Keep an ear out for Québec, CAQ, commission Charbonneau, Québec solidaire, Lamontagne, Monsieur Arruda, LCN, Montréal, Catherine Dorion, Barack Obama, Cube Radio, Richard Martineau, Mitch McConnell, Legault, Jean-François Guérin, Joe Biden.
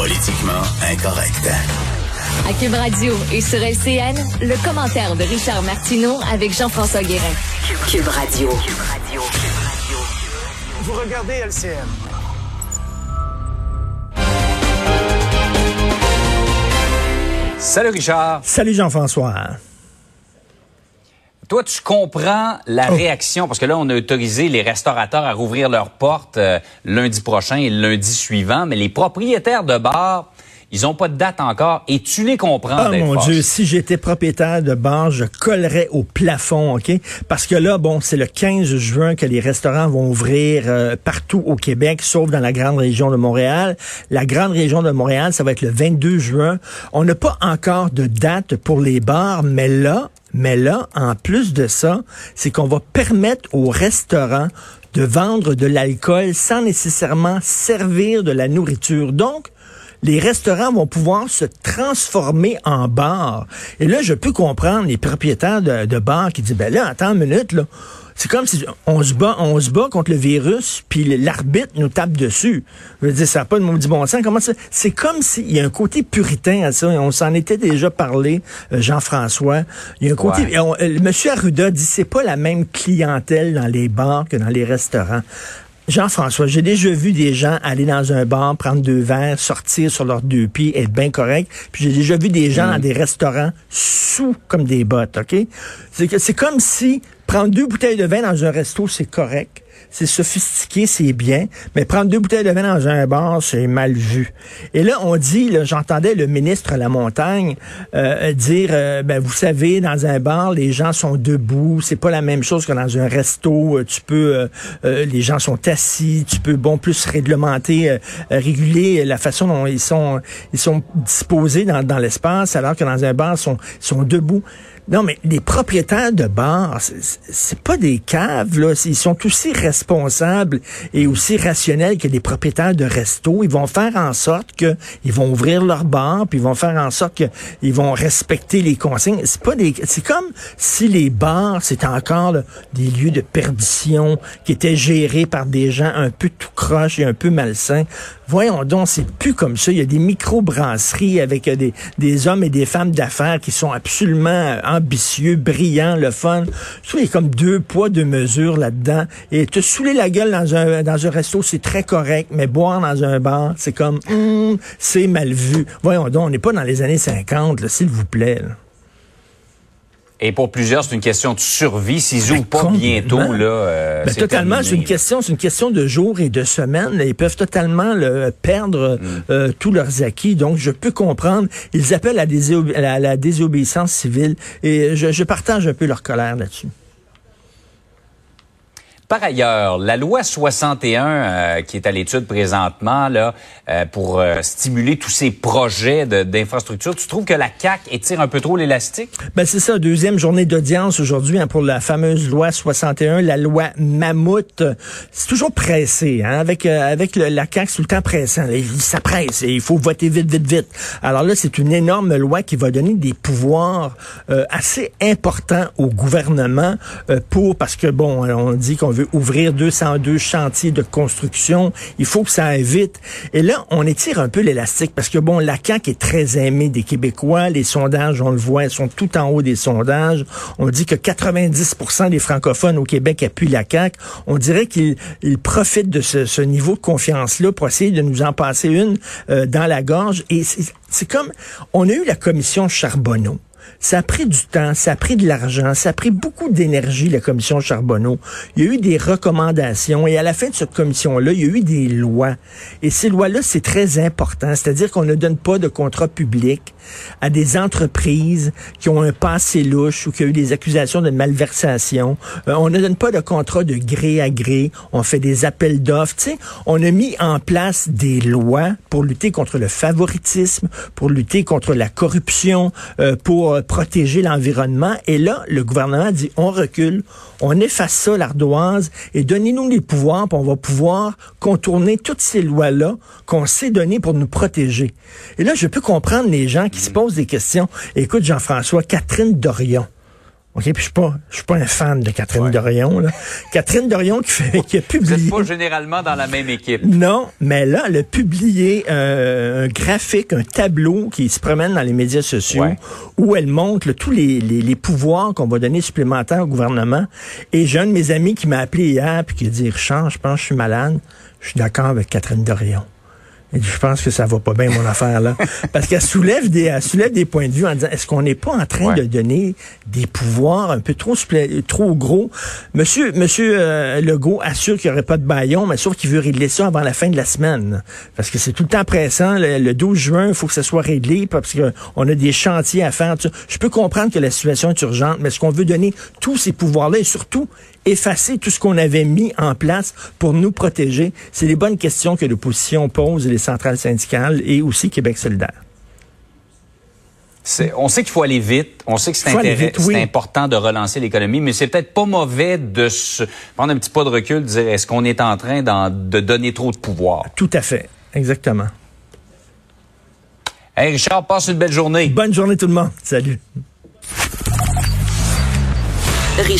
Politiquement incorrect. À Cube Radio et sur LCN, le commentaire de Richard Martineau avec Jean-François Guérin. Cube Radio. Vous regardez LCN. Salut Richard. Salut Jean-François. Toi, tu comprends la réaction, parce que là, on a autorisé les restaurateurs à rouvrir leurs portes lundi prochain et lundi suivant, mais les propriétaires de bars, ils n'ont pas de date encore, et tu les comprends. Ah, mon Dieu, si j'étais propriétaire de bar, je collerais au plafond, OK? Parce que là, bon, c'est le 15 juin que les restaurants vont ouvrir partout au Québec, sauf dans la grande région de Montréal. La grande région de Montréal, ça va être le 22 juin. On n'a pas encore de date pour les bars, mais là, en plus de ça, c'est qu'on va permettre aux restaurants de vendre de l'alcool sans nécessairement servir de la nourriture. Donc, les restaurants vont pouvoir se transformer en bars. Et là, je peux comprendre les propriétaires de bars qui disent, ben là, attends une minute, là. C'est comme si on se bat contre le virus, puis l'arbitre nous tape dessus. Je veux dire, ça n'a pas de maudit bon sens. Comment ça? C'est comme s'il y a un côté puritain à ça. On s'en était déjà parlé, Jean-François. Il y a un côté. Ouais. Monsieur Arruda dit, c'est pas la même clientèle dans les bars que dans les restaurants. Jean-François, j'ai déjà vu des gens aller dans un bar, prendre deux verres, sortir sur leurs deux pieds, être bien correct. Puis j'ai déjà vu des gens dans des restaurants sous comme des bottes, OK? C'est comme si prendre deux bouteilles de vin dans un resto, c'est correct. C'est sophistiqué, c'est bien. Mais prendre deux bouteilles de vin dans un bar, c'est mal vu. Et là, on dit, là, j'entendais le ministre Lamontagne dire, vous savez, dans un bar, les gens sont debout. C'est pas la même chose que dans un resto. Tu peux, les gens sont assis. Tu peux, plus réglementer, réguler la façon dont ils sont disposés dans l'espace, alors que dans un bar, ils sont debout. Non, mais les propriétaires de bars, c'est pas des caves, là. Ils sont aussi responsables et aussi rationnels que les propriétaires de restos. Ils vont faire en sorte que ils vont ouvrir leurs bars, puis ils vont faire en sorte qu'ils vont respecter les consignes. C'est comme si les bars, c'était encore là, des lieux de perdition qui étaient gérés par des gens un peu tout croche et un peu malsains. Voyons donc, c'est plus comme ça. Il y a des micro-brasseries avec des hommes et des femmes d'affaires qui sont absolument ambitieux, brillants, le fun. Je trouve qu'il y a comme deux poids, deux mesures là-dedans. Et te saouler la gueule dans un resto, c'est très correct, mais boire dans un bar, c'est comme, c'est mal vu. Voyons donc, on n'est pas dans les années 50, là, s'il vous plaît, là. Et pour plusieurs, c'est une question de survie. S'ils ouvrent pas bientôt, là, c'est totalement terminé. C'est une question de jours et de semaines. Là. Ils peuvent totalement perdre tous leurs acquis. Donc, je peux comprendre. Ils appellent à la désobéissance civile. Et je partage un peu leur colère là-dessus. Par ailleurs, la loi 61 qui est à l'étude présentement là pour stimuler tous ces projets d'infrastructure, tu trouves que la CAQ étire un peu trop l'élastique? Ben c'est ça, deuxième journée d'audience aujourd'hui pour la fameuse loi 61, la loi mammouth. C'est toujours pressé, hein, avec la CAQ, c'est tout le temps pressant. Ça presse et il faut voter vite. Alors là, c'est une énorme loi qui va donner des pouvoirs assez importants au gouvernement parce que on dit qu'on veut ouvrir 202 chantiers de construction. Il faut que ça aille vite. Et là, on étire un peu l'élastique parce que, la CAQ est très aimée des Québécois. Les sondages, on le voit, sont tout en haut des sondages. On dit que 90% des francophones au Québec appuient la CAQ. On dirait qu'ils profitent de ce niveau de confiance-là pour essayer de nous en passer une dans la gorge. Et c'est comme, on a eu la commission Charbonneau. Ça a pris du temps, ça a pris de l'argent, ça a pris beaucoup d'énergie, la commission Charbonneau. Il y a eu des recommandations et à la fin de cette commission-là, il y a eu des lois. Et ces lois-là, c'est très important. C'est-à-dire qu'on ne donne pas de contrat public à des entreprises qui ont un passé louche ou qui ont eu des accusations de malversation. On ne donne pas de contrat de gré à gré. On fait des appels d'offres. Tu sais, on a mis en place des lois pour lutter contre le favoritisme, pour lutter contre la corruption, pour protéger l'environnement. Et là, le gouvernement dit, on recule, on efface ça, l'ardoise, et donnez-nous les pouvoirs, puis on va pouvoir contourner toutes ces lois-là qu'on s'est données pour nous protéger. Et là, je peux comprendre les gens qui se posent des questions. Écoute, Jean-François, Catherine Dorion, OK, puis je suis pas un fan de Catherine Dorion, là. Catherine Dorion qui a publié... Vous n'êtes pas généralement dans la même équipe. Non, mais là, elle a publié un graphique, un tableau qui se promène dans les médias sociaux où elle montre là, tous les pouvoirs qu'on va donner supplémentaires au gouvernement. Et j'ai un de mes amis qui m'a appelé hier puis qui a dit « Richard, je pense que je suis malade. Je suis d'accord avec Catherine Dorion. » Je pense que ça va pas bien, mon affaire, là. Parce qu'elle soulève des points de vue en disant, est-ce qu'on n'est pas en train de donner des pouvoirs un peu trop gros? Monsieur Legault assure qu'il n'y aurait pas de bâillon, mais sauf qu'il veut régler ça avant la fin de la semaine. Parce que c'est tout le temps pressant. Le 12 juin, il faut que ça soit réglé parce qu'on a des chantiers à faire. Je peux comprendre que la situation est urgente, mais est-ce qu'on veut donner tous ces pouvoirs-là et surtout effacer tout ce qu'on avait mis en place pour nous protéger? C'est les bonnes questions que l'opposition pose, les centrales syndicales et aussi Québec solidaire. On sait qu'il faut aller vite. On sait que c'est important de relancer l'économie, mais c'est peut-être pas mauvais de se prendre un petit pas de recul, de dire est-ce qu'on est en train de donner trop de pouvoir? Tout à fait. Exactement. Hey Richard, passe une belle journée. Bonne journée tout le monde. Salut. Richard.